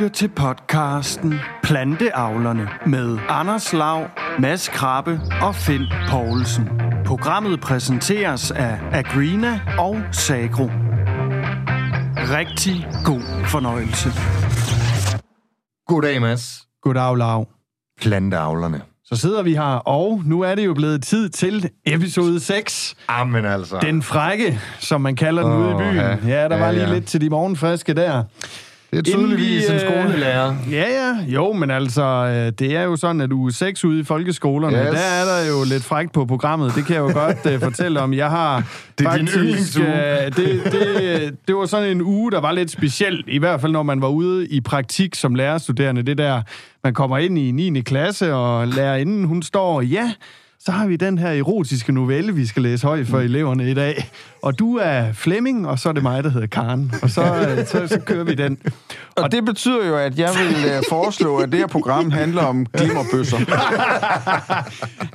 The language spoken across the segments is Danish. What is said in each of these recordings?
lytter til podcasten Planteavlerne med Anders Lav, Mads Krabbe og Finn Poulsen. Programmet præsenteres af Agrina og Sagro. Rigtig god fornøjelse. Goddag, Mads. Goddag, Lav. Planteavlerne. Så sidder vi her, og nu er det jo blevet tid til episode 6. Amen altså. Den frække, som man kalder den ude i byen. Ja, der var lige lidt til de morgenfriske der. Det er tydeligvis en skolelærer. Det er jo sådan, at uge 6 ude i folkeskolerne, yes, der er der jo lidt frækt på programmet. Det kan jeg jo godt fortælle om. Jeg har det er faktisk... Det var sådan en uge, der var lidt speciel. I hvert fald, når man var ude i praktik som lærerstuderende. Det der, man kommer ind i 9. klasse, og lærerinden, hun står, ja... Så har vi den her erotiske novelle, vi skal læse højt for eleverne i dag. Og du er Flemming, og så er det mig, der hedder Karen. Og så kører vi den. Og det betyder jo, at jeg vil foreslå, at det her program handler om glimmerbøsser.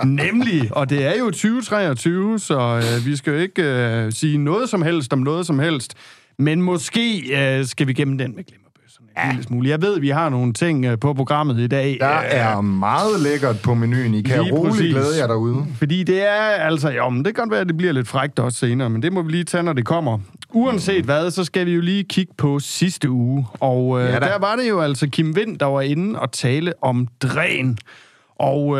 Nemlig. Og det er jo 2023, så vi skal jo ikke sige noget som helst om noget som helst. Men måske skal vi gemme den med glimmer. Jeg ved, vi har nogle ting på programmet i dag. Der er meget lækkert på menuen. I kan roligt glæde jer derude. Fordi det er altså... Jo, men det kan godt være, at det bliver lidt frækt også senere, men det må vi lige tage, når det kommer. Uanset hvad, så skal vi jo lige kigge på sidste uge. Og der var det jo altså Kim Wind, der var inde og tale om dræn. Og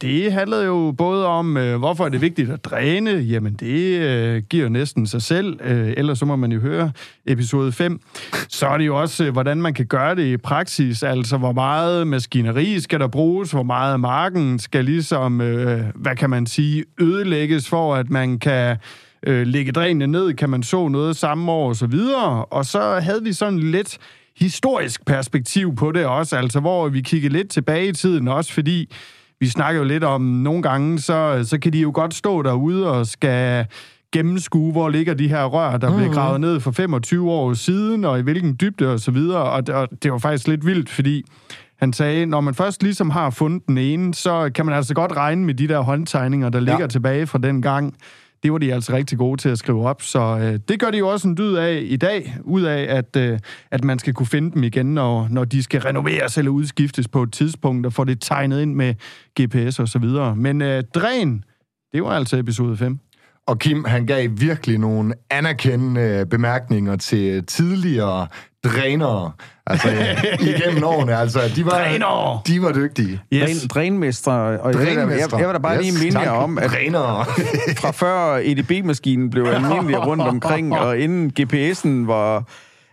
det handlede jo både om, hvorfor er det vigtigt at dræne. Jamen, det giver næsten sig selv. Ellers så må man jo høre episode 5. Så er det jo også, hvordan man kan gøre det i praksis. Altså, hvor meget maskineri skal der bruges? Hvor meget af marken skal ligesom, ødelægges for, at man kan... lægge drænene ned, kan man så noget samme år og så videre. Og så havde vi sådan lidt historisk perspektiv på det også, altså hvor vi kiggede lidt tilbage i tiden også, fordi vi snakker jo lidt om, nogle gange, så kan de jo godt stå derude og skal gennemskue, hvor ligger de her rør, der blev gravet ned for 25 år siden, og i hvilken dybde og så videre. Og det var faktisk lidt vildt, fordi han sagde, når man først ligesom har fundet den ene, så kan man altså godt regne med de der håndtegninger, der ligger tilbage fra den gang. Det var de altså rigtig gode til at skrive op, så det gør de jo også en dyd af i dag, ud af, at man skal kunne finde dem igen, når de skal renoveres eller udskiftes på et tidspunkt, og få det tegnet ind med GPS og så videre. Men dræn, det var altså episode 5. Og Kim, han gav virkelig nogle anerkendende bemærkninger til tidligere drænere, altså igennem årene. Altså, de var dygtige. Yes. Drænmestre. Og jeg var da bare lige minde jer om, at fra før EDB-maskinen blev almindelig rundt omkring, og inden GPS'en var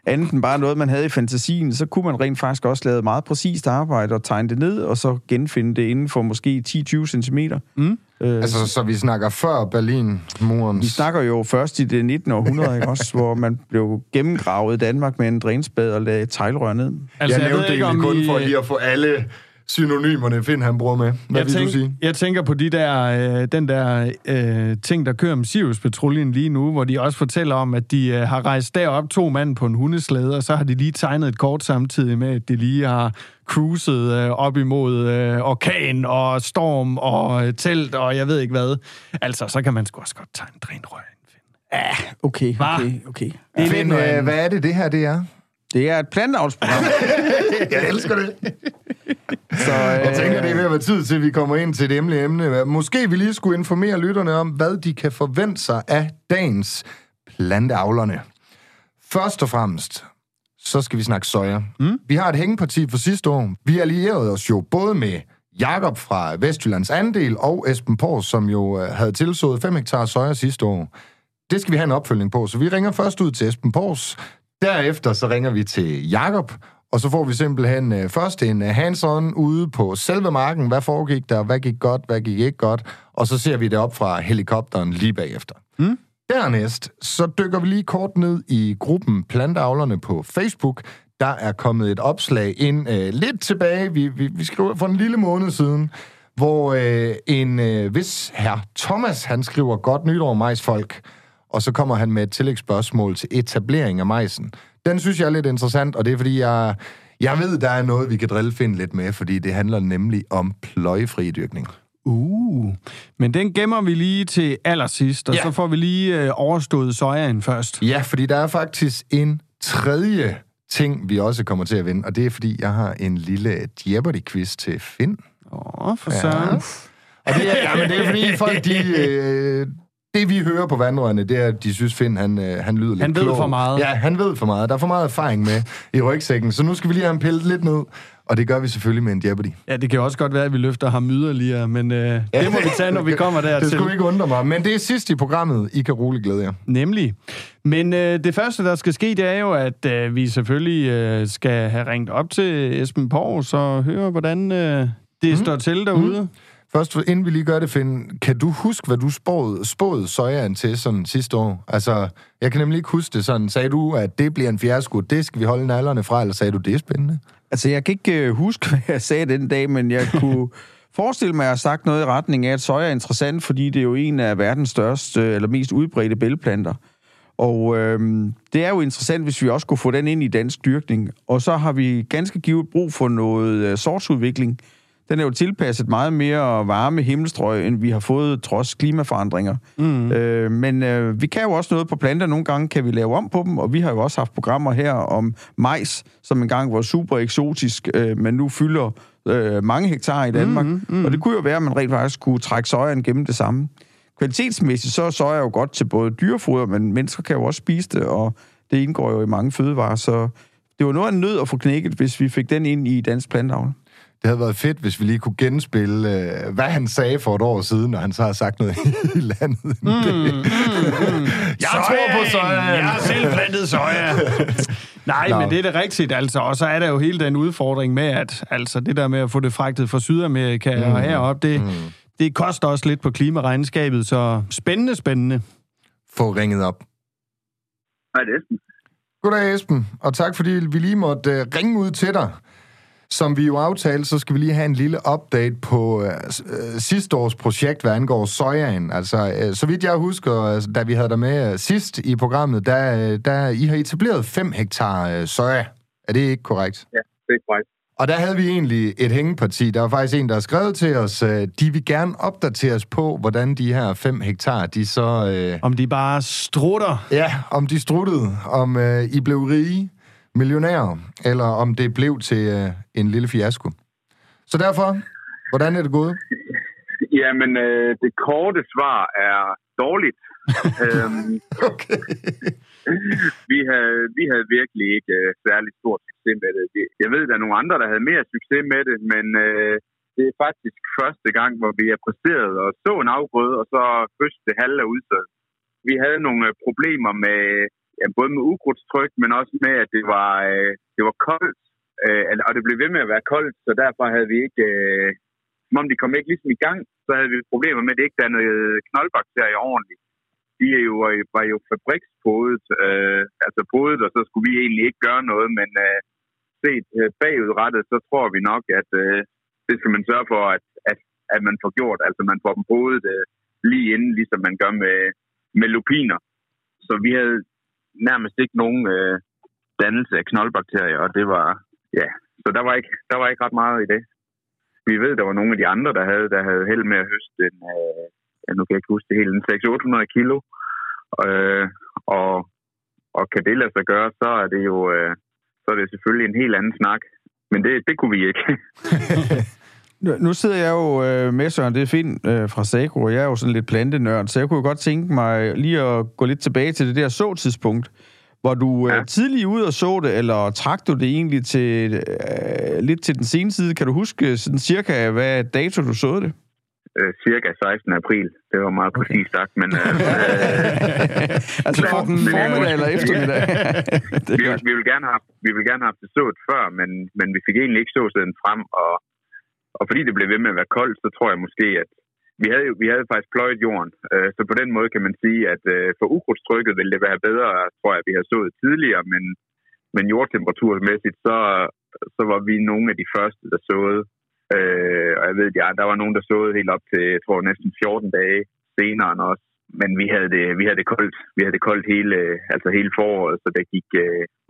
enten bare noget, man havde i fantasien, så kunne man rent faktisk også lave meget præcist arbejde og tegne det ned, og så genfinde det inden for måske 10-20 centimeter. Mm. Altså, så vi snakker før Berlinmuren. Vi snakker jo først i det 19. århundrede, ikke også, hvor man blev gennemgravet i Danmark med en drænspad og lagde teglrør ned. Altså, jeg nævnte det kun for lige at få alle synonymerne, Finn han bruger med. Hvad vil du sige? Jeg tænker på den der ting, der kører om Sirius-patruljen lige nu, hvor de også fortæller om, at de har rejst derop 2 mand på en hundeslæde, og så har de lige tegnet et kort samtidig med, at de lige har cruiset op imod orkan og storm og telt og jeg ved ikke hvad. Altså, så kan man sgu også godt tegne en drænrøg. Ja, okay. Ja. Finn, hvad er det her er? Det er et planteavlsprogram. Jeg elsker det. Så, jeg tænker, det er ved at være tid til, at vi kommer ind til et emne. Måske vi lige skulle informere lytterne om, hvad de kan forvente sig af dagens planteavlerne. Først og fremmest, så skal vi snakke soja. Mm? Vi har et hængeparti for sidste år. Vi allierede os jo både med Jakob fra Vestjyllands Andel og Esben Pors, som jo havde tilsået 5 hektar soja sidste år. Det skal vi have en opfølgning på, så vi ringer først ud til Esben Pors. Derefter så ringer vi til Jakob, og så får vi simpelthen først en hands-on ude på selve marken. Hvad foregik der? Hvad gik godt? Hvad gik ikke godt? Og så ser vi det op fra helikopteren lige bagefter. Mm? Dernæst så dykker vi lige kort ned i gruppen Planteavlerne på Facebook. Der er kommet et opslag ind lidt tilbage. Vi skriver for en lille måned siden, hvor vis herr Thomas, han skriver godt nytår majsfolk. Og så kommer han med et tillægsspørgsmål til etablering af majsen. Den synes jeg er lidt interessant, og det er fordi, jeg ved, der er noget, vi kan drillefinde lidt med, fordi det handler nemlig om pløjefri dyrkning. Men den gemmer vi lige til allersidst, og så får vi lige overstået sojaen først. Ja, fordi der er faktisk en tredje ting, vi også kommer til at vinde, og det er, fordi jeg har en lille Jeopardy-quiz til Finn. For søren. Og det er, jamen, det er fordi folk, de... det, vi hører på vandrørene, det er, at de synes, Finn, han lyder lidt klog. Han ved for meget. Ja, han ved for meget. Der er for meget erfaring med i rygsækken. Så nu skal vi lige have ham pillet lidt ned. Og det gør vi selvfølgelig med en Jeopardy. Ja, det kan jo også godt være, at vi løfter ham yderligere, men det må vi tage, når vi kommer dertil. Det skulle ikke undre mig, men det er sidst i programmet. I kan roligt glæde jer. Nemlig. Men det første, der skal ske, det er jo, at vi selvfølgelig skal have ringt op til Esben Pors og høre, hvordan det står til derude. Først, inden vi lige gør det, Finn, kan du huske, hvad du spåede sojaen til sådan sidste år? Altså, jeg kan nemlig ikke huske det sådan. Sagde du, at det bliver en fiasko, det skal vi holde nallerne fra, eller sagde du, det er spændende? Altså, jeg kan ikke huske, hvad jeg sagde den dag, men jeg kunne forestille mig, at jeg har sagt noget i retning af, at soja er interessant, fordi det er jo en af verdens største, eller mest udbredte bælgplanter. Og det er jo interessant, hvis vi også kunne få den ind i dansk dyrkning. Og så har vi ganske givet brug for noget sortsudvikling. Den er jo tilpasset meget mere varme himmelstrøg, end vi har fået trods klimaforandringer. Men vi kan jo også noget på planter. Nogle gange kan vi lave om på dem, og vi har jo også haft programmer her om majs, som engang var super eksotisk, men nu fylder mange hektar i Danmark. Og det kunne jo være, at man rent faktisk kunne trække sojaen gennem det samme. Kvalitetsmæssigt så er soja jo godt til både dyrefoder, men mennesker kan jo også spise det, og det indgår jo i mange fødevarer. Så det var noget af en nød at få knækket, hvis vi fik den ind i dansk planteavl. Det havde været fedt, hvis vi lige kunne genspille, hvad han sagde for et år siden, når han så har sagt noget i landet. Jeg tror på sojaen! Jeg har selv plantet soja! Nej, men det er det rigtigt, altså. Og så er der jo hele den udfordring med, at altså, det der med at få det fragtet fra Sydamerika og herop, det koster også lidt på klimaregnskabet, så spændende. Få ringet op. Hej, det er Esben. Goddag, Esben, og tak fordi vi lige måtte ringe ud til dig. Som vi jo aftalte, så skal vi lige have en lille update på sidste års projekt, hvad angår sojaen. Altså, så vidt jeg husker, da vi havde dig med sidst i programmet, der I har etableret 5 hektar soja. Er det ikke korrekt? Ja, det er korrekt. Og der havde vi egentlig et hængeparti. Der var faktisk en, der har skrevet til os, de vil gerne opdatere os på, hvordan de her 5 hektar, de så... om de bare strutter. Ja, om de struttede. Om I blev rige. Millionærer, eller om det blev til en lille fiasko. Så derfor, hvordan er det gået? Jamen, det korte svar er dårligt. Okay. Vi havde virkelig ikke særlig stor succes med det. Jeg ved, der er nogle andre, der havde mere succes med det, men det er faktisk første gang, hvor vi har præsteret og så en afgrøde, og så første halv af udsøget. Vi havde nogle problemer med... Ja, både med ukrudtstryk, men også med, at det var koldt, og det blev ved med at være koldt, så derfor havde vi ikke, som om de kom ikke ligesom i gang, så havde vi problemer med, at det ikke dannede knoldbakterier ordentligt. De var jo fabrikspodet, altså podet, og så skulle vi egentlig ikke gøre noget, men set bagudrettet, så tror vi nok, at det skal man sørge for, at man får gjort, altså man får dem podet lige inden, ligesom man gør med lupiner. Så vi havde nærmest ikke nogen dannelse af knoldbakterier, og det var, ja, så der var ikke ret meget i det. Vi ved, der var nogle af de andre, der havde held med at høste en, nu kan jeg ikke huske det hele, en 600-800 kilo, og kan det lade sig gøre, så er det jo, så er det selvfølgelig en helt anden snak, men det kunne vi ikke. Nu sidder jeg jo med Søren, det er Finn fra Sagro, og jeg er jo sådan lidt plantenørd, så jeg kunne jo godt tænke mig lige at gå lidt tilbage til det der så-tidspunkt, hvor du tidlig ud og så det, eller trak du det egentlig til lidt til den sene side? Kan du huske sådan cirka, hvad dato du så det? Cirka 16. april. Det var meget præcis sagt, men... altså for den formiddag eller eftermiddag. Vi ville gerne have haft det sået før, men vi fik egentlig ikke såsiden frem, og fordi det blev ved med at være koldt, så tror jeg måske, at vi havde faktisk pløjet jorden. Så på den måde kan man sige, at for ukrudtstrykket ville det være bedre, tror jeg, at vi havde sået tidligere, men jordtemperaturmæssigt, så var vi nogle af de første, der såede. Og jeg ved, at der var nogen, der såede helt op til, jeg tror, næsten 14 dage senere end os. Men vi havde det koldt. Vi havde det koldt hele foråret, så der gik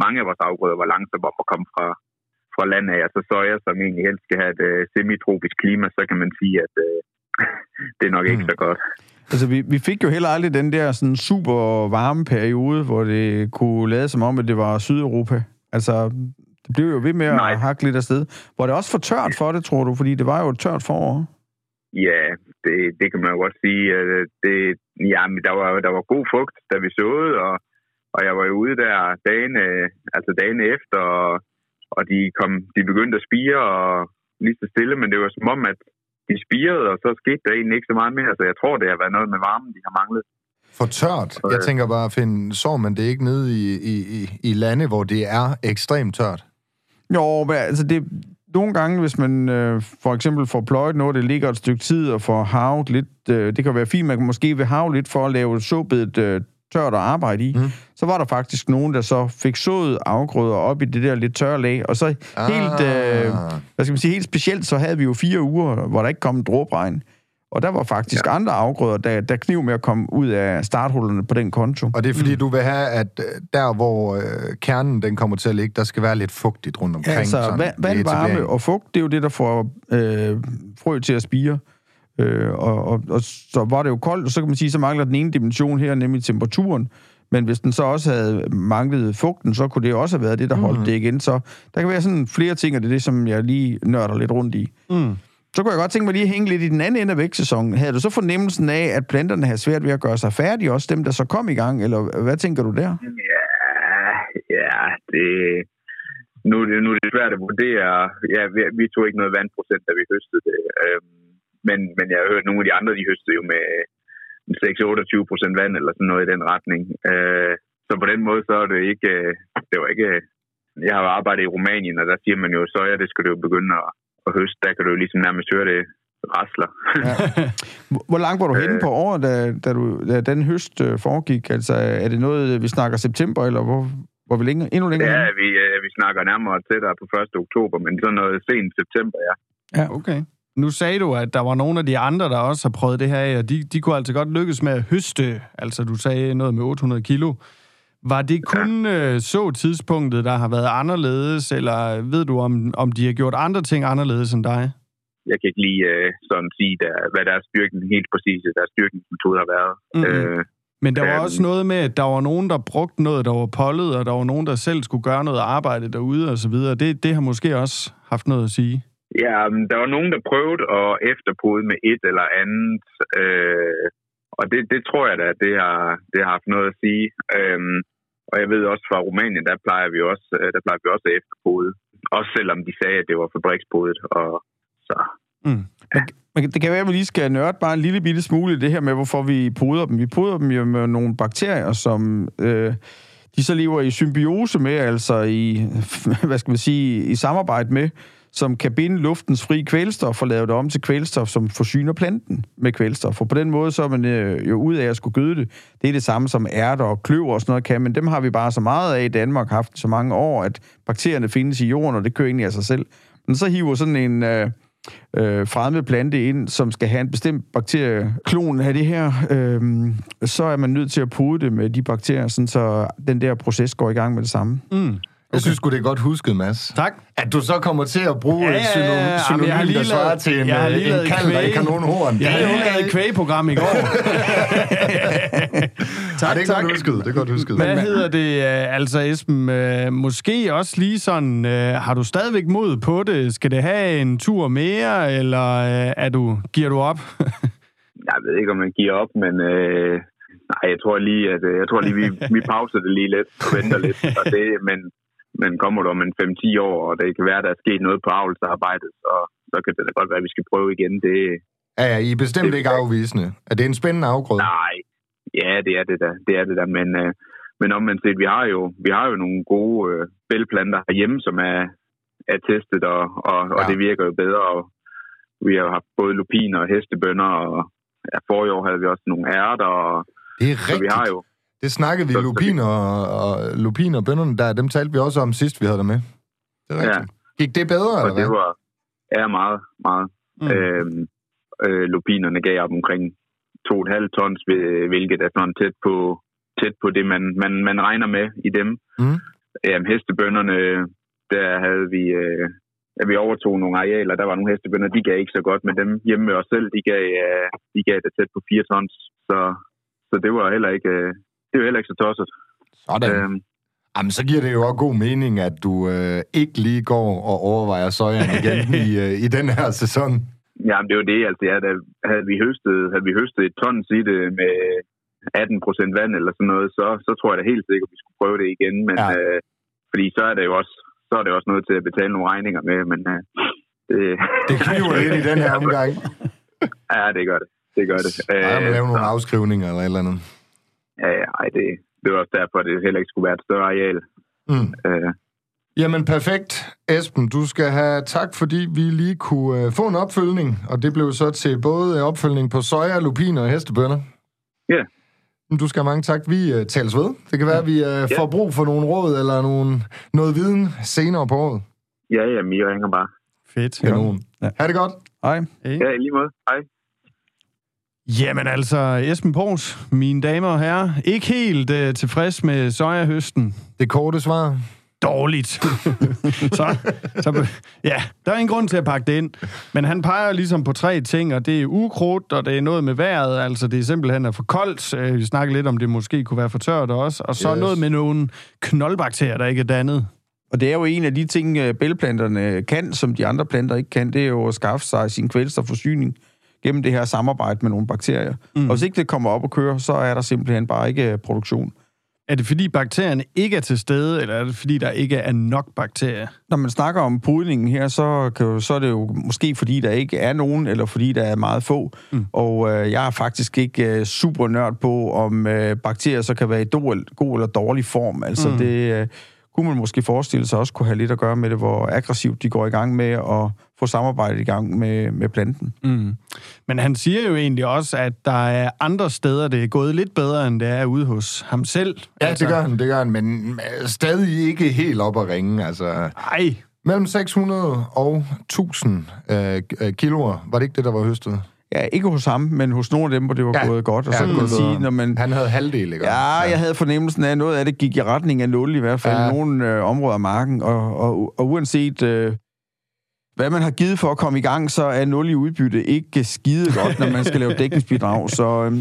mange af vores afgrøder var langsomt op at komme fra land af, altså soja, som egentlig helst skal have et semitropisk klima, så kan man sige, at det er nok ikke så godt. Altså, vi fik jo heller aldrig den der sådan super varme periode, hvor det kunne lade som om, at det var Sydeuropa. Altså, det bliver jo ved med at hakke lidt afsted. Var det også for tørt for det, tror du? Fordi det var jo et tørt forår. Ja, det kan man jo godt sige. Der var god fugt, da vi såede, og jeg var jo ude der dagene efter, og de begyndte at spire, og lige så stille, men det var som om, at de spirede, og så skete der egentlig ikke så meget mere, så jeg tror, det har været noget med varmen, de har manglet. For tørt? Jeg tænker bare, Finn, så man det ikke nede i lande, hvor det er ekstremt tørt? Jo, men altså det... Nogle gange, hvis man for eksempel får pløjet noget, det ligger et stykke tid og får harvet lidt, det kan være fint, man kan måske vil harve lidt for at lave såbedet tørt at arbejde i, så var der faktisk nogen, der så fik sået afgrøder op i det der lidt tørre lag, og så helt specielt, så havde vi jo 4 uger, hvor der ikke kom en dråbregn. Og der var faktisk andre afgrøder, der kniv med at komme ud af starthullerne på den konto. Og det er fordi, du vil have, at der, hvor kernen den kommer til at ligge, der skal være lidt fugtigt rundt omkring. Ja, altså vand, varme og fugt, det er jo det, der får frø til at spire. Og så var det jo koldt, og så kan man sige, så mangler den ene dimension her, nemlig temperaturen. Men hvis den så også havde manglet fugten, så kunne det også have været det, der holdt det igen. Så der kan være sådan flere ting, og det er det, som jeg lige nørder lidt rundt i. Mm. Så kunne jeg godt tænke mig lige at hænge lidt i den anden ende af vækstsæsonen. Havde du så fornemmelsen af, at planterne havde svært ved at gøre sig færdige, også dem, der så kom i gang? Eller hvad tænker du der? Nu er det svært at vurdere. Ja, vi tog ikke noget vandprocent, da vi høstede det. Men jeg har hørt, nogle af de andre, de høstede jo med 6-28% vand, eller sådan noget i den retning. Så på den måde, så er det ikke... Det var ikke... Jeg har arbejdet i Rumænien, og der siger man jo, at soja, det skal det jo begynde at... Og høst, der kan du jo ligesom nærmest høre, det rasler. Ja. Hvor langt var du henne på året, da den høst foregik? Altså, er det noget, vi snakker september, eller hvor vi længere, endnu længere? Ja, vi snakker nærmere tættere på 1. oktober, men sådan noget sent september, ja. Ja, okay. Nu sagde du, at der var nogle af de andre, der også har prøvet det her af, og de kunne altså godt lykkes med at høste. Altså, du sagde noget med 800 kilo. Var det kun så tidspunktet, der har været anderledes, eller ved du, om de har gjort andre ting anderledes end dig? Jeg kan ikke lige sådan sige, hvad deres styrken helt præcis er, deres styrkenmetode har været. Men der var også noget med, at der var nogen, der brugte noget, der var pollet, og der var nogen, der selv skulle gøre noget arbejde derude og så videre. Det har måske også haft noget at sige. Ja, der var nogen, der prøvede at efterpode med et eller andet. Og det tror jeg da, at det har haft noget at sige. Og jeg ved også fra Rumænien, der plejer vi også at efterpode. Også selvom de sagde, at det var fabrikspodet. Og så. Mm. Ja. Men det kan være, at vi lige skal nørde bare en lille bitte smule i det her med, hvorfor vi poder dem. Vi poder dem jo med nogle bakterier, som de så lever i symbiose med, altså i, i samarbejde med, som kan binde luftens frie kvælstof og lave det om til kvælstof, som forsyner planten med kvælstof. Og på den måde, så er man jo ud af at skulle gøde det. Det er det samme som ærter og kløver og sådan noget kan, men dem har vi bare så meget af i Danmark, haft så mange år, at bakterierne findes i jorden, og det kører egentlig af sig selv. Men så hiver sådan en fremmed plante ind, som skal have en bestemt bakterieklon af det her, så er man nødt til at pode det med de bakterier, sådan så den der proces går i gang med det samme. Mm. Okay. Jeg synes sgu, det er godt husket, Mads. Tak. At du så kommer til at bruge et synonym, der svarer til en kalder i kanonhorn. Jeg har lige lavet et kvægeprogram i går. Tak, det er godt husket. Det er godt husket. Hvad hedder det? Altså, Esben, måske også lige sådan, har du stadigvæk mod på det? Skal det have en tur mere, eller giver du op? Jeg ved ikke, om man giver op, men... Nej, jeg tror lige, vi pauser det lige lidt og venter lidt. Og det, men kommer der om en 5-10 år, og det kan være, der er sket noget på avlsarbejdet, og så kan det da godt være, at vi skal prøve igen. Det, ja, I er bestemt det, ikke afvisende. Er det en spændende afgrøde? Nej, ja, det er det da. Det er det da. Men omvendt set, vi har jo nogle gode bælgplanter herhjemme, som er testet, og det virker jo bedre. Og vi har haft både lupiner og hestebønner, og forrige år havde vi også nogle ærter. Og, det er rigtigt. Så vi har jo, det snakkede vi, lupiner og bønderne der, dem talte vi også om sidst, vi havde dem med. Det er rigtigt. Ja. Gik det bedre, eller hvad? Det var meget, meget. Lupinerne gav op omkring 2,5 tons, hvilket er sådan tæt på det, man regner med i dem. Mm. Hestebønderne, der havde vi... Vi overtog nogle arealer, der var nogle hestebønder, de gav ikke så godt, men dem hjemme med os selv, de gav det tæt på 4 tons, så det var heller ikke så tosset. Sådan. Jamen, så giver det jo også god mening, at du ikke lige går og overvejer sojaen igen i den her sæson. Jamen, det er jo det. Altså, ja, havde vi høstet et ton, sige det, med 18% vand eller sådan noget, så tror jeg da helt sikkert, at vi skulle prøve det igen. Men, ja. Fordi så er det jo også, så er det også noget til at betale nogle regninger med, men det kniver lidt i den her omgang. Ja, det gør det. Det gør det. Jeg må lave nogle afskrivninger eller et eller andet. Ja, ej, det var også derfor, at det heller ikke skulle være et større areal. Mm. Jamen, perfekt. Esben, du skal have tak, fordi vi lige kunne få en opfølgning, og det blev så til både opfølgning på soja, lupiner og hestebønner. Ja. Yeah. Du skal have mange tak. Vi tales ved. Det kan være, at vi får brug for nogle råd eller noget viden senere på året. Ja, ja, jeg ringer bare. Fedt. Ja. Ha' det godt. Hej. Ja, i lige måde. Hej. Jamen altså, Esben Pors, mine damer og herrer, ikke helt tilfreds med sojahøsten. Det korte svar. Dårligt. så, ja, der er ingen grund til at pakke det ind. Men han peger ligesom på tre ting, og det er ukrudt, og det er noget med vejret, altså det er simpelthen for koldt. Vi snakker lidt om, det måske kunne være for tørt også. Og så noget med nogle knoldbakterier, der ikke er dannet. Og det er jo en af de ting, bælplanterne kan, som de andre planter ikke kan, det er jo at skaffe sig sin kvælstofforsyning gennem det her samarbejde med nogle bakterier. Mm. Og hvis ikke det kommer op og kører, så er der simpelthen bare ikke produktion. Er det fordi bakterierne ikke er til stede, eller er det fordi der ikke er nok bakterier? Når man snakker om podningen her, så er det jo måske fordi der ikke er nogen, eller fordi der er meget få. Mm. Og jeg er faktisk ikke super nørd på, om bakterier så kan være i god eller dårlig form. Altså det kunne man måske forestille sig også kunne have lidt at gøre med det, hvor aggressivt de går i gang med at få samarbejdet i gang med planten. Mm. Men han siger jo egentlig også, at der er andre steder, det er gået lidt bedre, end det er ude hos ham selv. Ja, altså, det gør han, men stadig ikke helt op at ringe. Altså. Ej. Mellem 600 og 1000 kiloer, var det ikke det, der var høstet? Ja, ikke hos ham, men hos nogle af dem, hvor det var gået godt. Og så kunne sige, når man... Han havde halvdel, ikke? Ja, jeg havde fornemmelsen af, at noget af det gik i retning af 0 i hvert fald. Ja. Nogle områder af marken, og uanset hvad man har givet for at komme i gang, så er 0 i udbytte ikke skide godt, når man skal lave dækningsbidrag. Så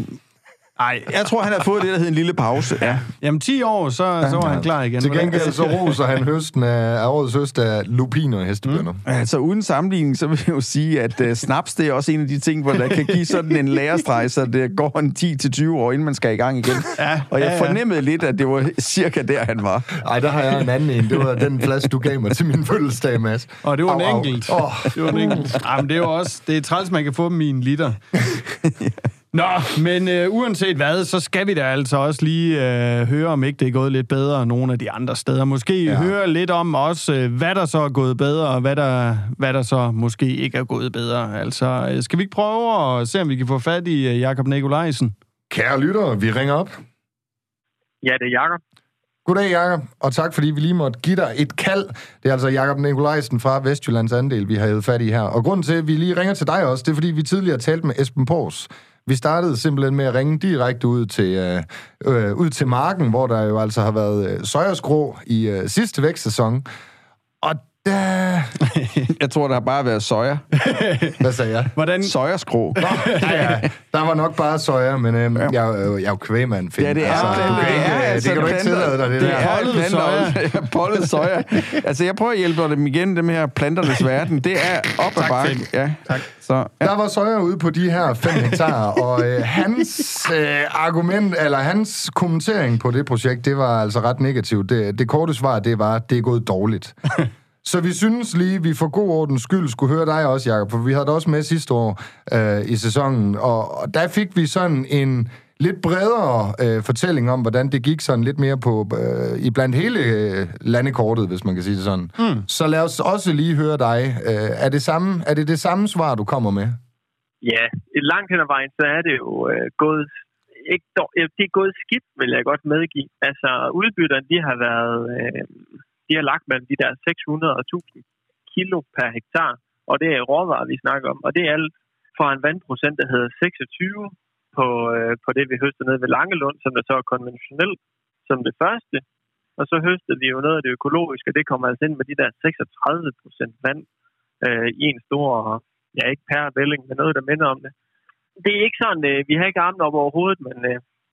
jeg tror, han har fået det, der hedder en lille pause. Ja. Jamen 10 år, så var han klar igen. Til gengæld så roser han høsten af årets høst af lupiner og hestebønner. Altså uden sammenligning, så vil jeg jo sige, at snaps, det er også en af de ting, hvor der kan give sådan en lærestreg, så det går en 10-20 år, inden man skal i gang igen. Ja, og jeg fornemmede lidt, at det var cirka der, han var. Ej, der har jeg en anden en. Det var den plads, du gav mig til min fødselsdag, Mads. Og det var en enkelt. Det var en enkelt. Jamen det er jo også, det er træls, man kan få dem i en liter. Nå, men uanset hvad, så skal vi da altså også lige høre, om ikke det er gået lidt bedre nogle af de andre steder. Måske høre lidt om også, hvad der så er gået bedre, og hvad der så måske ikke er gået bedre. Altså, skal vi ikke prøve at se, om vi kan få fat i Jakob Nikolajsen? Kære lyttere, vi ringer op. Ja, det er Jakob. Goddag, Jakob, og tak fordi vi lige måtte give dig et kald. Det er altså Jakob Nikolajsen fra Vestjyllands Andel, vi har hævet fat i her. Og grunden til, at vi lige ringer til dig også, det er fordi vi tidligere talte med Esben Pors. Vi startede simpelthen med at ringe direkte ud til marken, hvor der jo altså har været søjerskrå i sidste vækstsæson. Og der... Jeg tror, der har bare været soja. Hvad sagde jeg? Hvordan? Søjerskrå. Der var nok bare soja, men jeg er jo kvægmand. Ja, det er altså, det kan du ikke tillade dig, det er pollet soja. Pollet soja. Altså, jeg prøver at hjælpe dem igen, dem her planternes verden. Det er op ad bakken. Ja. Tak. Så, ja. Der var soja ude på de her 5 hektar, og hans argument, eller hans kommentering på det projekt, det var altså ret negativt. Det korte svar, det var, det er gået dårligt. Så vi synes lige, vi for god ordens skyld skulle høre dig også, Jakob, for vi havde det også med sidste år i sæsonen, og der fik vi sådan en lidt bredere fortælling om, hvordan det gik sådan lidt mere på, iblandt hele landekortet, hvis man kan sige det sådan. Mm. Så lad os også lige høre dig. Er det det samme svar, du kommer med? Ja, langt hen ad vejen, så er det jo gået... Ikke det er gået skidt, vil jeg godt medgive. Altså, udbytterne, de har været... De har lagt mellem de der 600 og 1000 kilo per hektar, og det er råvarer, vi snakker om. Og det er alt fra en vandprocent, der hedder 26 på det, vi høstede nede ved Langelund, som der så er konventionelt som det første. Og så høstede vi jo noget af det økologiske, og det kommer altså ind med de der 36% vand i en stor, ikke pærevælling, men noget, der minder om det. Det er ikke sådan, vi har ikke armen op overhovedet, men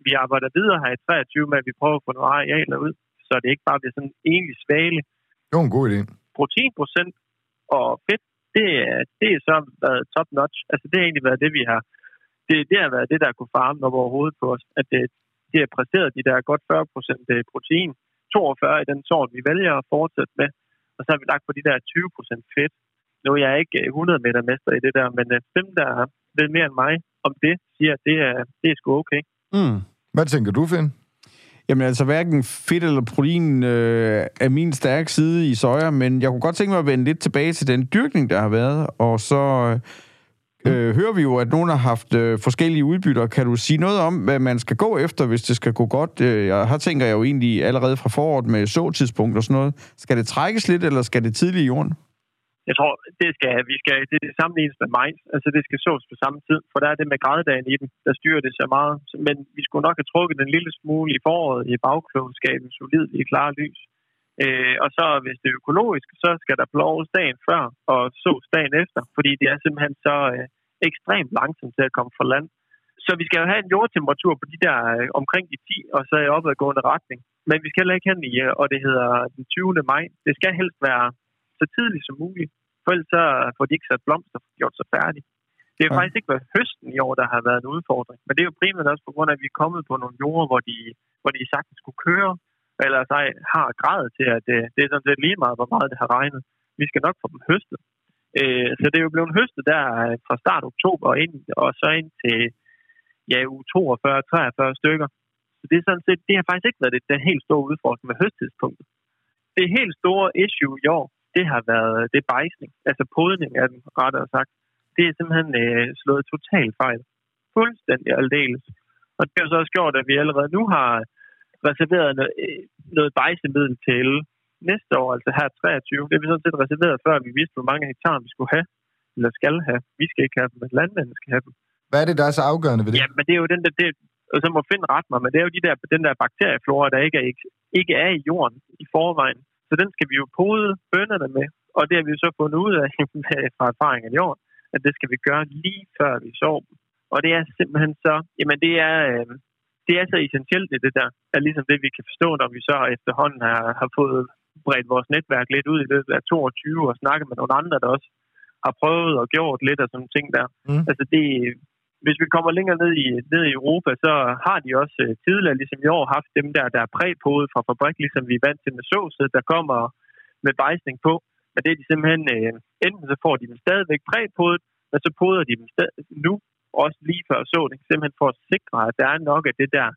vi arbejder videre her i 23 med, at vi prøver at få nogle arealer ud. så det ikke bare bliver sådan egentlig svale. Det var en god idé. Proteinprocent og fedt, det er så været top notch. Altså det har egentlig været det, vi har. Det har været det, der kunne farme op overhovedet på os. At det har præsteret de der godt 40% protein, 42 i den sort, vi vælger at fortsætte med. Og så har vi lagt på de der 20% fedt. Nu er jeg ikke 100 meter mester i det der, men dem, der ved mere end mig om det, siger, at det er sgu okay. Mm. Hvad tænker du, Finn? Jamen altså, hverken fedt eller protein er min stærke side i soja, men jeg kunne godt tænke mig at vende lidt tilbage til den dyrkning, der har været, og så hører vi jo, at nogen har haft forskellige udbytter. Kan du sige noget om, hvad man skal gå efter, hvis det skal gå godt? Her tænker jeg jo egentlig allerede fra foråret med såtidspunkt og sådan noget. Skal det trækkes lidt, eller skal det tidligt i jorden? Jeg tror, det skal sammenlignes med majs. Altså, det skal sås på samme tid, for der er det med grædedagen i den, der styrer det så meget. Men vi skulle nok have trukket den lille smule i foråret i bagklogskaben, solid i klare lys. Og så, hvis det er økologisk, så skal der ploves dagen før og sås dagen efter, fordi det er simpelthen så ekstremt langsomt til at komme fra land. Så vi skal jo have en jordtemperatur på de der omkring de 10, og så i opadgående retning. Men vi skal heller ikke hen i, og det hedder den 20. maj. Det skal helst være så tidligt som muligt. For ellers så får de ikke sat blomster gjort så færdigt. Det har faktisk ikke været høsten i år, der har været en udfordring. Men det er jo primært også på grund af, at vi er kommet på nogle jorder, hvor de sagtens skulle køre, eller sig har gradet til, at det er sådan set lige meget, hvor meget det har regnet. Vi skal nok få dem høstet. Så det er jo blevet høstet der fra start oktober og så ind til uge 42-43 stykker. Så det er sådan set, det har faktisk ikke været den helt store udfordring med høsttidspunktet. Det helt store issue i år, det har været det bejsning, altså podning af den, rettere sagt. Det er simpelthen slået totalt fejl. Fuldstændig aldeles. Og det har så også gjort, at vi allerede nu har reserveret noget bejsemiddel til næste år, altså her 23. Det er vi sådan set reserveret, før vi vidste, hvor mange hektar vi skulle have, eller skal have. Vi skal ikke have dem, men landmændene skal have dem. Hvad er det, der er så afgørende ved det? Ja, men det er jo den der, og så må Finn rette mig, men det er jo den der bakterieflora, der ikke er i jorden i forvejen. Så den skal vi jo pode bønderne med, og det har vi jo så fundet ud af fra erfaringen i år, at det skal vi gøre lige før vi sover. Og det er simpelthen så, jamen det er så essentielt det der, at ligesom det vi kan forstå, når vi så efterhånden har fået bredt vores netværk lidt ud i løbet af 22 og snakket med nogle andre, der også har prøvet og gjort lidt af sådan nogle ting der. Mm. Altså det, hvis vi kommer længere ned i Europa, så har de også tidligere, ligesom i år, haft dem der er præpodet fra fabrik, ligesom vi er vant til med såset, der kommer med bejsning på. Men det er de simpelthen, enten så får de dem stadigvæk præpodet, men så poder de dem nu, også lige før såning, simpelthen for at sikre, at der er nok af det der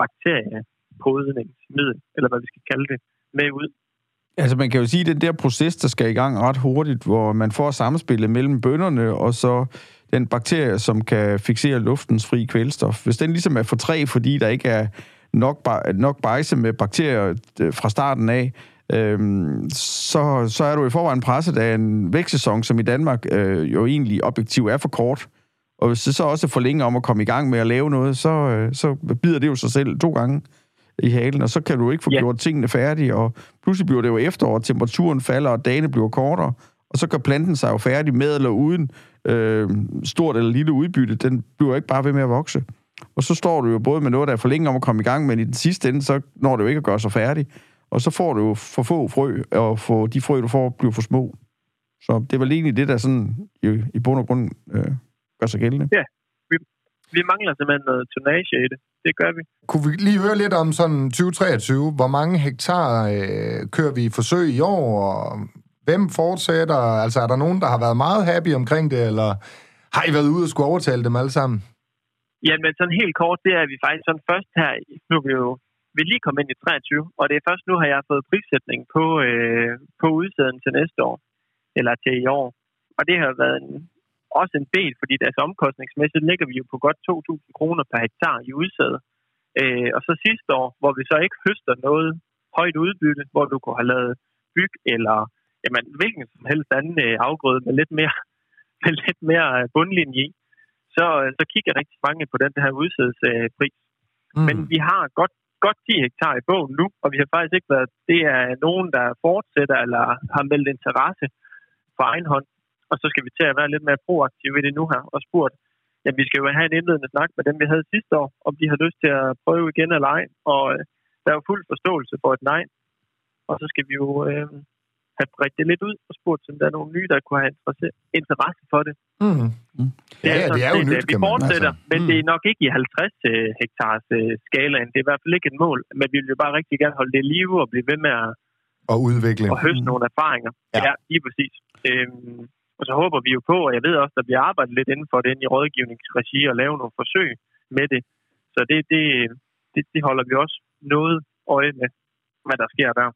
bakteriepodningsmiddel, eller hvad vi skal kalde det, med ud. Altså man kan jo sige, at den der proces, der skal i gang ret hurtigt, hvor man får samspillet mellem bønderne og så den bakterie, som kan fixere luftens fri kvælstof. Hvis den ligesom er for træ, fordi der ikke er nok bejse med bakterier fra starten af, så er du i forvejen presset af en vækstsæson, som i Danmark jo egentlig objektivt er for kort. Og hvis det så også er for længe om at komme i gang med at lave noget, så bider det jo sig selv 2 gange i halen, og så kan du ikke få gjort tingene færdige, og pludselig bliver det jo efterår, temperaturen falder, og dagene bliver kortere, og så kan planten sig jo færdig med eller uden stort eller lille udbytte. Den bliver ikke bare ved med at vokse. Og så står du jo både med noget, der er for længe om at komme i gang, men i den sidste ende, så når det jo ikke at gøre sig færdig, og så får du jo for få frø, og for de frø, du får, bliver for små. Så det var egentlig det, der sådan i bund og grund gør sig gældende. Ja, vi mangler simpelthen noget tonnage i det. Det gør vi. Kunne vi lige høre lidt om sådan 2023? Hvor mange hektar kører vi i forsøg i år? Og hvem fortsætter? Altså er der nogen, der har været meget happy omkring det, eller har I været ude og skulle overtale dem alle sammen? Jamen sådan helt kort, det er vi faktisk sådan først her. Nu er vi jo lige kommet ind i 23, og det er først nu, har jeg fået prissætning på udsæden til næste år, eller til i år. Og det har været også en del, fordi altså omkostningsmæssigt ligger vi jo på godt 2.000 kroner per hektar i udsæde. Og så sidste år, hvor vi så ikke høster noget højt udbytte, hvor du kunne have lavet byg eller jamen, hvilken som helst anden afgrøde med lidt mere bundlinje i, så kigger rigtig mange på den her udsædespris. Men vi har godt 10 hektar i bogen nu, og vi har faktisk ikke været, det er nogen, der fortsætter eller har meldt interesse fra egen hånd. Og så skal vi til at være lidt mere proaktive i det nu her, og spurgt, ja, vi skal jo have en indledende snak med dem, vi havde sidste år, om de har lyst til at prøve igen eller ej. Og Der er jo fuld forståelse for et nej, og så skal vi jo have bredt det lidt ud og spurgt, om der er nogle nye, der kunne have interesse for det. Mm. Mm. Det er jo nyt, vi fortsætter, men det er nok ikke i 50 hektars skalaen. Det er i hvert fald ikke et mål, men vi vil jo bare rigtig gerne holde det i live og blive ved med at og udvikle og høste nogle erfaringer. Ja, ja, lige præcis. Og så håber vi jo på, og jeg ved også, der bliver arbejdet lidt inden for det i rådgivningsregi og lave nogle forsøg med det. Så det holder vi også noget øje med, hvad der sker der.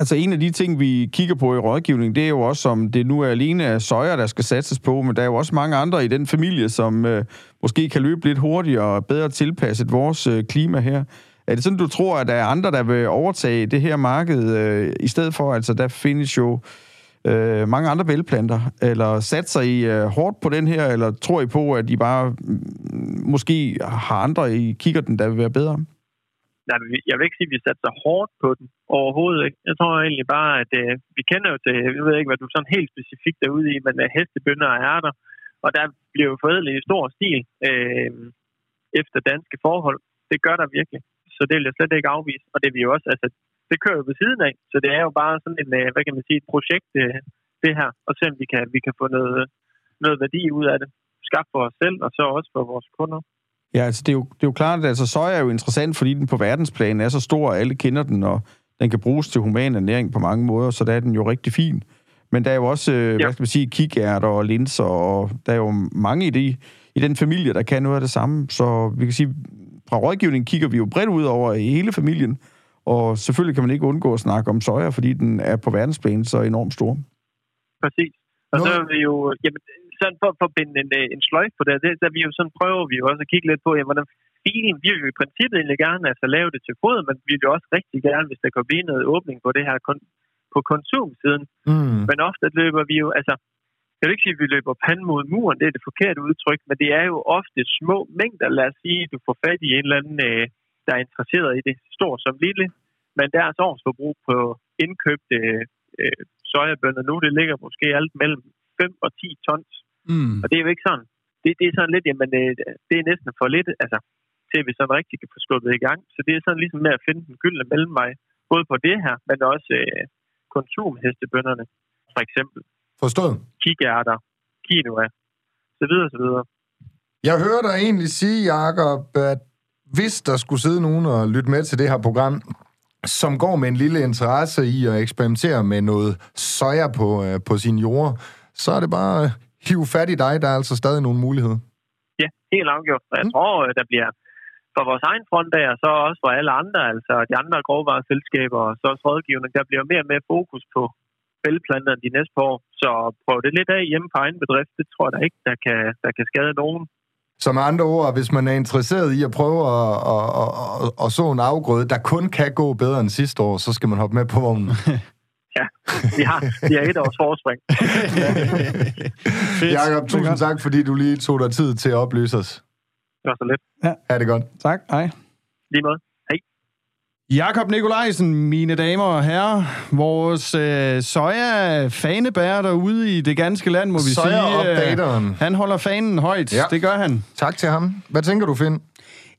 Altså en af de ting, vi kigger på i rådgivning, det er jo også, om det nu er alene soja, der skal satses på, men der er jo også mange andre i den familie, som måske kan løbe lidt hurtigere og bedre tilpasset vores klima her. Er det sådan, du tror, at der er andre, der vil overtage det her marked i stedet for? Altså der findes jo mange andre bælgeplanter, eller satser I hårdt på den her, eller tror I på, at I bare måske har andre i kikkerten, der vil være bedre? Nej, jeg vil ikke sige, at vi satser hårdt på den overhovedet. Ikke? Jeg tror egentlig bare, at vi kender jo til, jeg ved ikke, hvad du sådan helt specifikt derude i, men hestebønder og ærter, og der bliver jo forædlet i stor stil efter danske forhold. Det gør der virkelig, så det vil jeg slet ikke afvise. Og det vi jo også, altså, det kører jo ved siden af, så det er jo bare sådan en, hvad kan man sige, et projekt, det her, og selvom vi kan få noget værdi ud af det, skabt for os selv, og så også for vores kunder. Ja, altså det er jo klart, at altså, soja er jo interessant, fordi den på verdensplan er så stor, og alle kender den, og den kan bruges til human ernæring på mange måder, så der er den jo rigtig fin. Men der er jo også, hvad skal man sige, kikærter og linser, og der er jo mange i den familie, der kan noget af det samme. Så vi kan sige, fra rådgivningen kigger vi jo bredt ud over i hele familien, og selvfølgelig kan man ikke undgå at snakke om soja, fordi den er på verdensplan så enormt stor. Præcis. Og så er vi jo... Jamen sådan for at binde en sløjf på det, der vi jo sådan prøver vi jo også at kigge lidt på, jamen, hvordan filen, vi vil jo i princippet egentlig gerne altså lave det til fod, men vi vil jo også rigtig gerne, hvis der kan blive noget åbning på det her på konsumsiden. Mm. Men ofte løber vi jo, altså, jeg vil ikke sige, at vi løber panden mod muren, det er det forkerte udtryk, men det er jo ofte små mængder, lad os sige, du får fat i en eller anden, der er interesseret i det, stort som lille, men deres årsforbrug på indkøbte sojabønder nu, det ligger måske alt mellem 5 og 10 tons. Mm. Og det er jo ikke sådan. Det er sådan lidt, jamen det er næsten for lidt, altså, til vi sådan rigtig kan få skubbet i gang. Så det er sådan ligesom med at finde den gyldne mellemvej, både på det her, men også konsumhestebønderne, for eksempel. Forstået. Kikærter, quinoa, så videre, så videre. Jeg hører dig egentlig sige, Jakob, at hvis der skulle sidde nogen og lytte med til det her program, som går med en lille interesse i at eksperimentere med noget soja på sin jord, så er det bare... hive fat i dig, der er altså stadig nogle muligheder. Ja, helt afgjort. Jeg tror, der bliver for vores egen front og så også for alle andre, altså de andre grovvareselskaber og så også rådgivning, der bliver mere og mere fokus på bælgeplanterne de næste år. Så prøv det lidt af hjemme på egen bedrift. Det tror jeg der ikke, der kan skade nogen. Så med andre ord, hvis man er interesseret i at prøve at så en afgrøde, der kun kan gå bedre end sidste år, så skal man hoppe med på vognen. Ja, vi har et års forspring. Jakob, tusind tak, fordi du lige tog dig tid til at oplyse os. Det var så lidt. Ja, er det godt. Tak, hej. Lige måde. Hej. Jakob Nikolajsen, mine damer og herrer. Vores soja-fanebærer derude i det ganske land, må vi sige. Soja-opdateren. Han holder fanen højt, ja. Det gør han. Tak til ham. Hvad tænker du, Finn?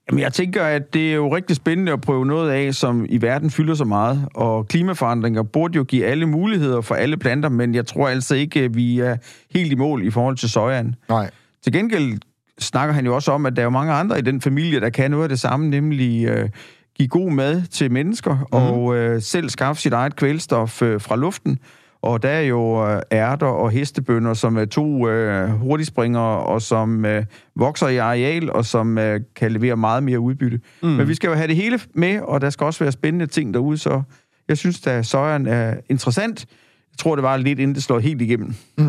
Jamen, jeg tænker, at det er jo rigtig spændende at prøve noget af, som i verden fylder så meget. Og klimaforandringer burde jo give alle muligheder for alle planter, men jeg tror altså ikke, at vi er helt i mål i forhold til sojaen. Nej. Til gengæld snakker han jo også om, at der er jo mange andre i den familie, der kan noget af det samme, nemlig give god mad til mennesker og selv skaffe sit eget kvælstof fra luften. Og der er jo ærter og hestebønder, som er to hurtigspringere, og som vokser i areal, og som kan levere meget mere udbytte. Mm. Men vi skal jo have det hele med, og der skal også være spændende ting derude, så jeg synes, at sojaen er interessant. Jeg tror, det var lidt, inden det slår helt igennem. Mm.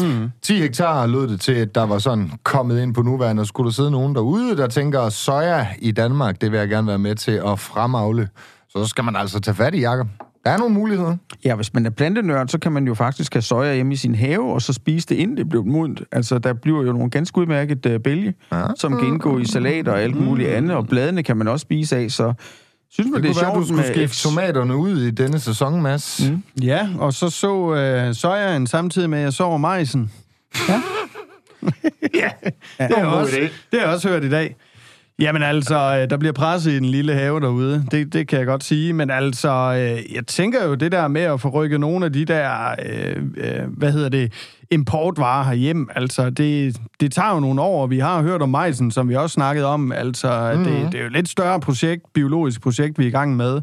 Mm. 10 hektar lød det til, at der var sådan kommet ind på nuværende, og skulle der sidde nogen derude, der tænker, soja i Danmark, det vil jeg gerne være med til at fremavle. Så skal man altså tage fat i, Jakob. Der er nogle muligheder. Ja, hvis man er plantenørd, så kan man jo faktisk have soja hjemme i sin have, og så spise det, inden det bliver modent. Altså, der bliver jo nogle ganske udmærket bælge, som kan indgå i salater og alt muligt andet, og bladene kan man også spise af, så... Synes man, det kunne være, du skulle skifte tomaterne ud i denne sæson, Mads. Mm. Ja, og så sojaen samtidig med, at jeg sover majsen. Ja, det har jeg også hørt i dag. Jamen altså, der bliver presset i den lille have derude. Det kan jeg godt sige. Men altså, jeg tænker jo det der med at få rykket nogle af de der, importvarer herhjemme. Altså, det tager jo nogle år. Vi har hørt om majsen, som vi også snakkede om. Altså, det er jo et lidt større projekt, biologisk projekt, vi er i gang med.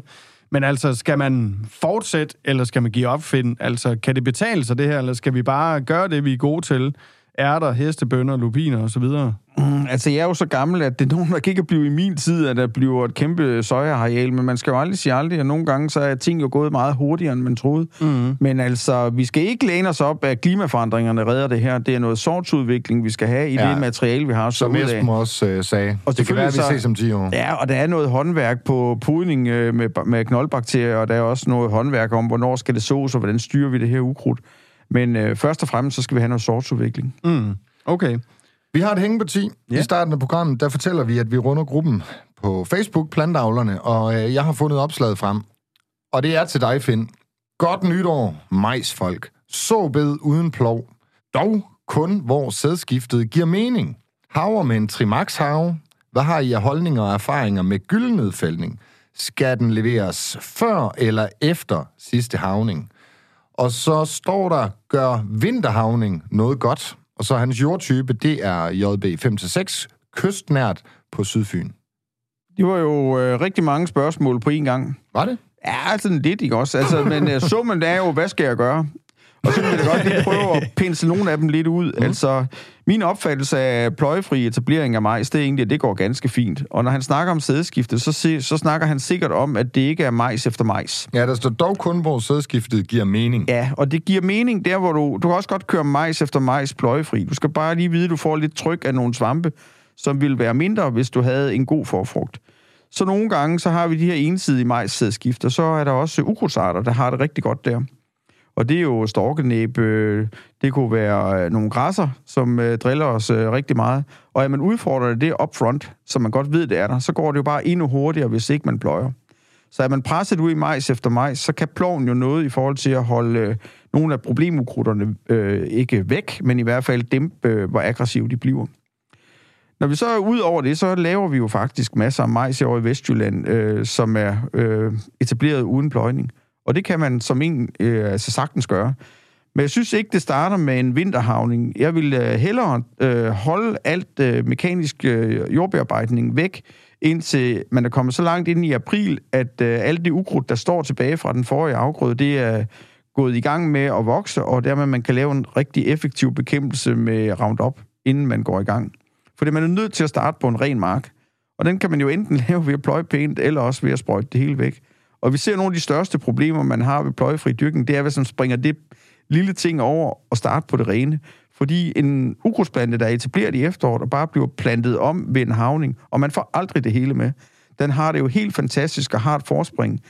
Men altså, skal man fortsætte, eller skal man give op, Finn? Altså, kan det betale sig det her, eller skal vi bare gøre det, vi er gode til? Ærter, hestebønner, lupiner og så videre. Altså, jeg er jo så gammel, at det er nogen, der ikke kan blive i min tid, at der bliver et kæmpe soja-areal, men man skal jo aldrig sige aldrig, og nogle gange så er ting jo gået meget hurtigere, end man troede. Mm. Men altså, vi skal ikke læne os op, at klimaforandringerne redder det her. Det er noget sortsudvikling, vi skal have i det materiale, vi har. Som Esben også sagde. Og det kan være, at vi ses om 10 år. Ja, og der er noget håndværk på pudning med knoldbakterier, og der er også noget håndværk om, hvornår skal det sås, og hvordan styrer vi det her ukrudt. Men først og fremmest, så skal vi have noget sortsudvikling. Mm. Okay. Vi har et hængeparti. I starten af programmet, der fortæller vi, at vi runder gruppen på Facebook, Plantavlerne, og jeg har fundet opslaget frem. Og det er til dig, Finn. Godt nytår, majsfolk. Såbed uden plov. Dog kun, hvor sædskiftet giver mening. Haver med en trimaxhave. Hvad har I af holdninger og erfaringer med gyldnedfældning? Skal den leveres før eller efter sidste havning? Og så står der, gør vinterhavning noget godt. Og så hans jordtype, det er JB 5-6, kystnært på Sydfyn. Det var jo rigtig mange spørgsmål på én gang. Var det? Ja, sådan lidt, ikke også? Altså, men summen er jo, hvad skal jeg gøre? Og så kan jeg godt lige prøve at pensle nogle af dem lidt ud. Mm. Altså, min opfattelse af pløjefri etablering af majs, det er egentlig, at det går ganske fint. Og når han snakker om sædskiftet, så snakker han sikkert om, at det ikke er majs efter majs. Ja, der står dog kun, hvor sædskiftet giver mening. Ja, og det giver mening der, hvor du kan også godt køre majs efter majs pløjefri. Du skal bare lige vide, at du får lidt tryk af nogle svampe, som ville være mindre, hvis du havde en god forfrugt. Så nogle gange, så har vi de her ensidige majs-sædskifter, så er der også ukrudtsarter, der har det rigtig godt der. Og det er jo storkenæbe, det kunne være nogle græsser, som driller os rigtig meget. Og at man udfordrer det upfront, så man godt ved, det er der, så går det jo bare endnu hurtigere, hvis ikke man pløjer. Så at man presser det ud i majs efter majs, så kan ploven jo noget i forhold til at holde nogle af problemukrudderne ikke væk, men i hvert fald dæmpe, hvor aggressive de bliver. Når vi så er ud over det, så laver vi jo faktisk masser af majs over i Vestjylland, som er etableret uden pløjning. Og det kan man som en altså sagtens gøre. Men jeg synes ikke, det starter med en vinterhavning. Jeg vil hellere holde alt mekanisk jordbearbejdning væk, indtil man er kommet så langt ind i april, at alt det ukrudt, der står tilbage fra den forrige afgrøde, det er gået i gang med at vokse, og dermed man kan lave en rigtig effektiv bekæmpelse med Roundup, inden man går i gang. Fordi man er nødt til at starte på en ren mark. Og den kan man jo enten lave ved at pløje pænt, eller også ved at sprøjte det hele væk. Og vi ser nogle af de største problemer, man har ved pløjefri dyrkning, det er, hvis man springer det lille ting over og starter på det rene. Fordi en ukrudtsplante, der er etableret i efteråret og bare bliver plantet om ved en havning, og man får aldrig det hele med, den har det jo helt fantastisk og har et forspring.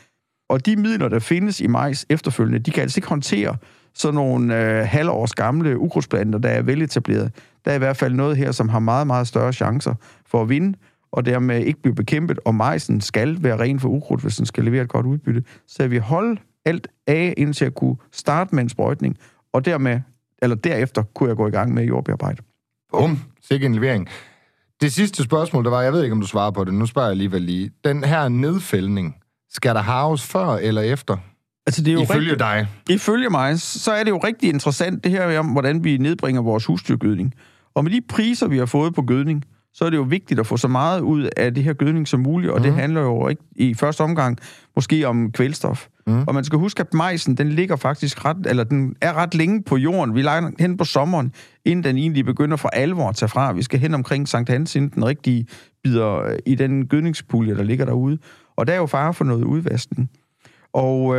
Og de midler, der findes i majs efterfølgende, de kan altså ikke håndtere sådan nogle halvårs gamle ukrudtsplanter, der er veletableret. Der er i hvert fald noget her, som har meget, meget større chancer for at vinde, og dermed ikke blive bekæmpet, og majsen skal være ren for ukrudt, hvis den skal levere et godt udbytte. Så vi holder alt af, indtil jeg kunne starte med en sprøjtning, og derefter kunne jeg gå i gang med jordbearbejde. Sikke en levering. Det sidste spørgsmål, der var, jeg ved ikke, om du svarer på det, nu spørger jeg alligevel lige. Den her nedfældning, skal der harves før eller efter? Altså, det er jo ifølge mig, så er det jo rigtig interessant, det her om, hvordan vi nedbringer vores husdyrgødning. Og med de priser, vi har fået på gødning, så er det jo vigtigt at få så meget ud af det her gødning som muligt, og det handler jo ikke i første omgang måske om kvælstof. Og man skal huske, at majsen, den ligger faktisk den er ret længe på jorden. Vi ligger hen på sommeren, inden den egentlig begynder for alvor at tage fra. Vi skal hen omkring Sankt Hans, inden den rigtige bider i den gødningspulje, der ligger derude. Og der er jo fare for noget udvaskning. Og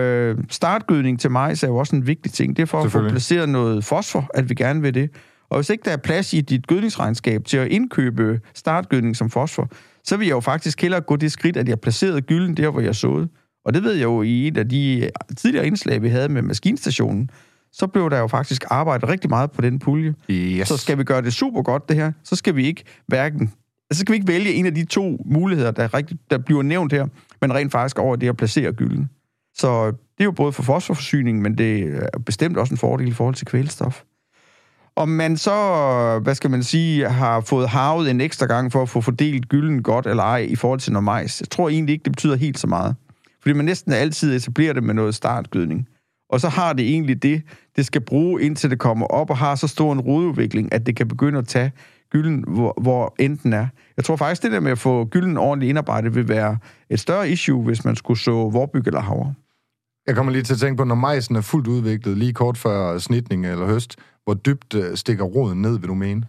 startgødning til majs er jo også en vigtig ting. Det er for at få placeret noget fosfor, at vi gerne vil det. Og hvis ikke der er plads i dit gødningsregnskab til at indkøbe startgødning som fosfor, så vil jeg jo faktisk hellere gå det skridt, at jeg placerede gylden der, hvor jeg såede. Og det ved jeg jo i et af de tidligere indslag, vi havde med maskinstationen. Så blev der jo faktisk arbejdet rigtig meget på den pulje. Yes. Så skal vi gøre det super godt, det her, så skal vi ikke vælge en af de to muligheder, der bliver nævnt her, men rent faktisk over det at placere gylden. Så det er jo både for fosforforsyningen, men det er bestemt også en fordel i forhold til kvælstof. Om man så, hvad skal man sige, har fået harvet en ekstra gang for at få fordelt gylden godt eller ej i forhold til noget majs. Jeg tror egentlig ikke, det betyder helt så meget. Fordi man næsten altid etablerer det med noget startgødning. Og så har det egentlig det skal bruge, indtil det kommer op og har så stor en rodudvikling, at det kan begynde at tage gylden, hvor enden er. Jeg tror faktisk, det der med at få gylden ordentligt indarbejdet vil være et større issue, hvis man skulle så vorbyg eller havre. Jeg kommer lige til at tænke på, når majsen er fuldt udviklet, lige kort før snitning eller høst, hvor dybt stikker roden ned, vil du mene?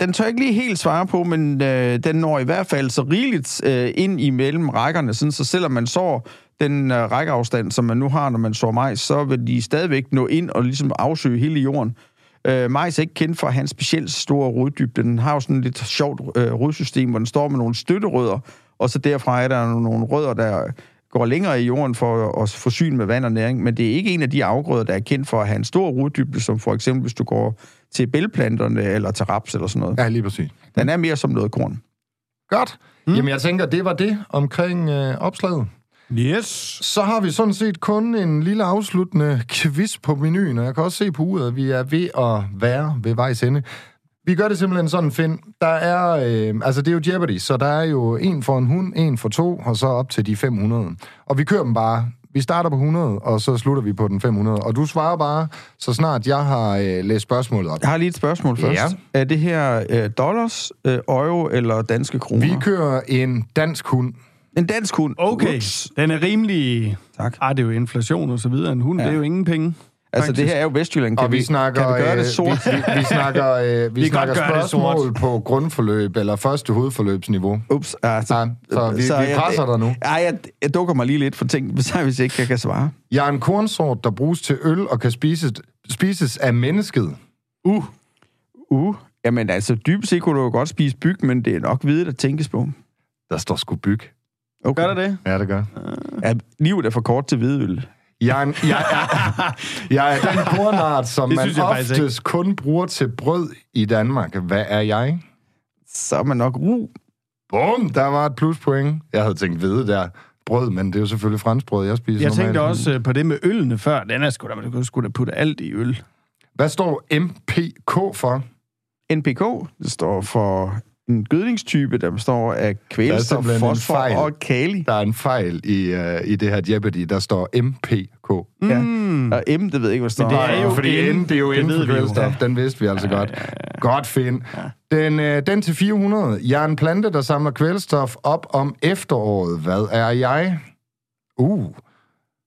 Den tør jeg ikke lige helt svare på, men den når i hvert fald så rigeligt ind imellem rækkerne, sådan, så selvom man sår den rækkeafstand, som man nu har, når man sår majs, så vil de stadigvæk nå ind og ligesom afsøge hele jorden. Majs er ikke kendt for at have en specielt stor roddybde. Den har jo sådan et lidt sjovt rodsystem, hvor den står med nogle støtterødder, og så derfra er der nogle rødder, der går længere i jorden for at forsyne med vand og næring, men det er ikke en af de afgrøder, der er kendt for at have en stor roddybde, som for eksempel, hvis du går til bælplanterne eller til raps eller sådan noget. Ja, lige præcis. Den er mere som noget korn. Godt. Mm. Jamen, jeg tænker, det var det omkring opslaget. Yes. Så har vi sådan set kun en lille afsluttende quiz på menuen, og jeg kan også se på uret, at vi er ved at være ved vejs ende. Vi gør det simpelthen sådan, Finn. Der er, altså det er jo Jeopardy, så der er jo en for en hund, en for to, og så op til de 500. Og vi kører dem bare. Vi starter på 100, og så slutter vi på den 500. Og du svarer bare, så snart jeg har læst spørgsmålet op. Jeg har lige et spørgsmål først. Ja. Er det her dollars, euro eller danske kroner? Vi kører en dansk hund. En dansk hund? Okay. Ups. Den er rimelig... Tak. Ej, det er jo inflation og så videre. En hund, ja. Det er jo ingen penge. Altså, faktisk. Det her er jo Vestjylland. Kan vi snakker, kan vi gøre det sort? Vi snakker, vi snakker spørgsmål på grundforløb eller første hovedforløbsniveau. Ups. Altså, vi presser dig nu. Ej, jeg dukker mig lige lidt for ting, hvis jeg ikke kan svare. Jeg er en kornsort, der bruges til øl og kan spises af mennesket. Jamen altså, dybt set kunne du jo godt spise byg, men det er nok hvide, der tænkes på. Der står sgu byg. Okay. Gør der det? Ja, det gør. Ja, livet er for kort til hvidøl. Jeg er den kornart, som man oftest kun bruger til brød i Danmark. Hvad er jeg? Så er man nok ru. Bum, der var et pluspoint. Jeg havde tænkt hvede der. Brød, men det er jo selvfølgelig franskbrød, jeg spiser normalt. Jeg tænkte også på det med ølene før. Den er sgu da, man skulle da putte alt i øl. Hvad står MPK for? NPK, det står for... en gødningstype, der består af kvælstof, fosfor og kali. Der er en fejl i det her Jeopardy, der står MPK. Ja. Og M, det ved jeg ikke, hvad står. Men det er jo fordi N, det er jo N for kvælstof. Den vidste vi altså godt. Ja. Godt, Finn. Ja. Den til 400. Jeg er en plante, der samler kvælstof op om efteråret. Hvad er jeg?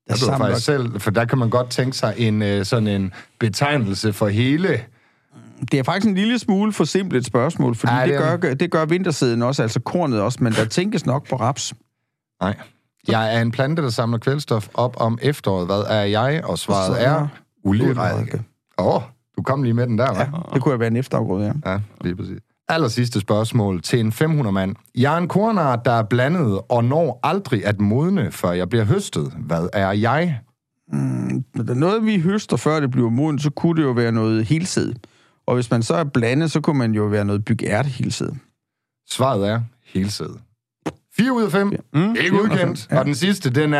Der samler... faktisk selv, for der kan man godt tænke sig sådan en betegnelse for hele... Det er faktisk en lille smule for simpelt et spørgsmål, fordi det gør vintersiden også, altså kornet også, men der tænkes nok på raps. Nej. Jeg er en plante, der samler kvælstof op om efteråret. Hvad er jeg? Og svaret er olierædike. Du kom lige med den der, hva'? Ja, det kunne jo være en efterafgrøde, ja. Ja, lige præcis. Allersidste spørgsmål til en 500-mand. Jeg er en kornart, der er blandet og når aldrig at modne, før jeg bliver høstet. Hvad er jeg? Noget, vi høster, før det bliver modent, så kunne det jo være noget helsæd. Og hvis man så er blandet, så kunne man jo være noget bygært helsæd. Svaret er helsæd. 4 ud af 5. Ja. Ikke udkendt. Ja. Og den sidste, den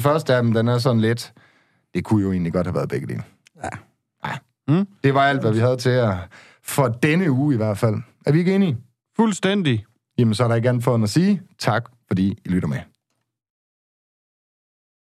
første af dem, den er sådan lidt... Det kunne jo egentlig godt have været begge dele. Ja. Det var alt, hvad vi havde til for denne uge i hvert fald. Er vi ikke enige? Fuldstændig. Jamen, så er der ikke andet for end at sige tak, fordi I lytter med.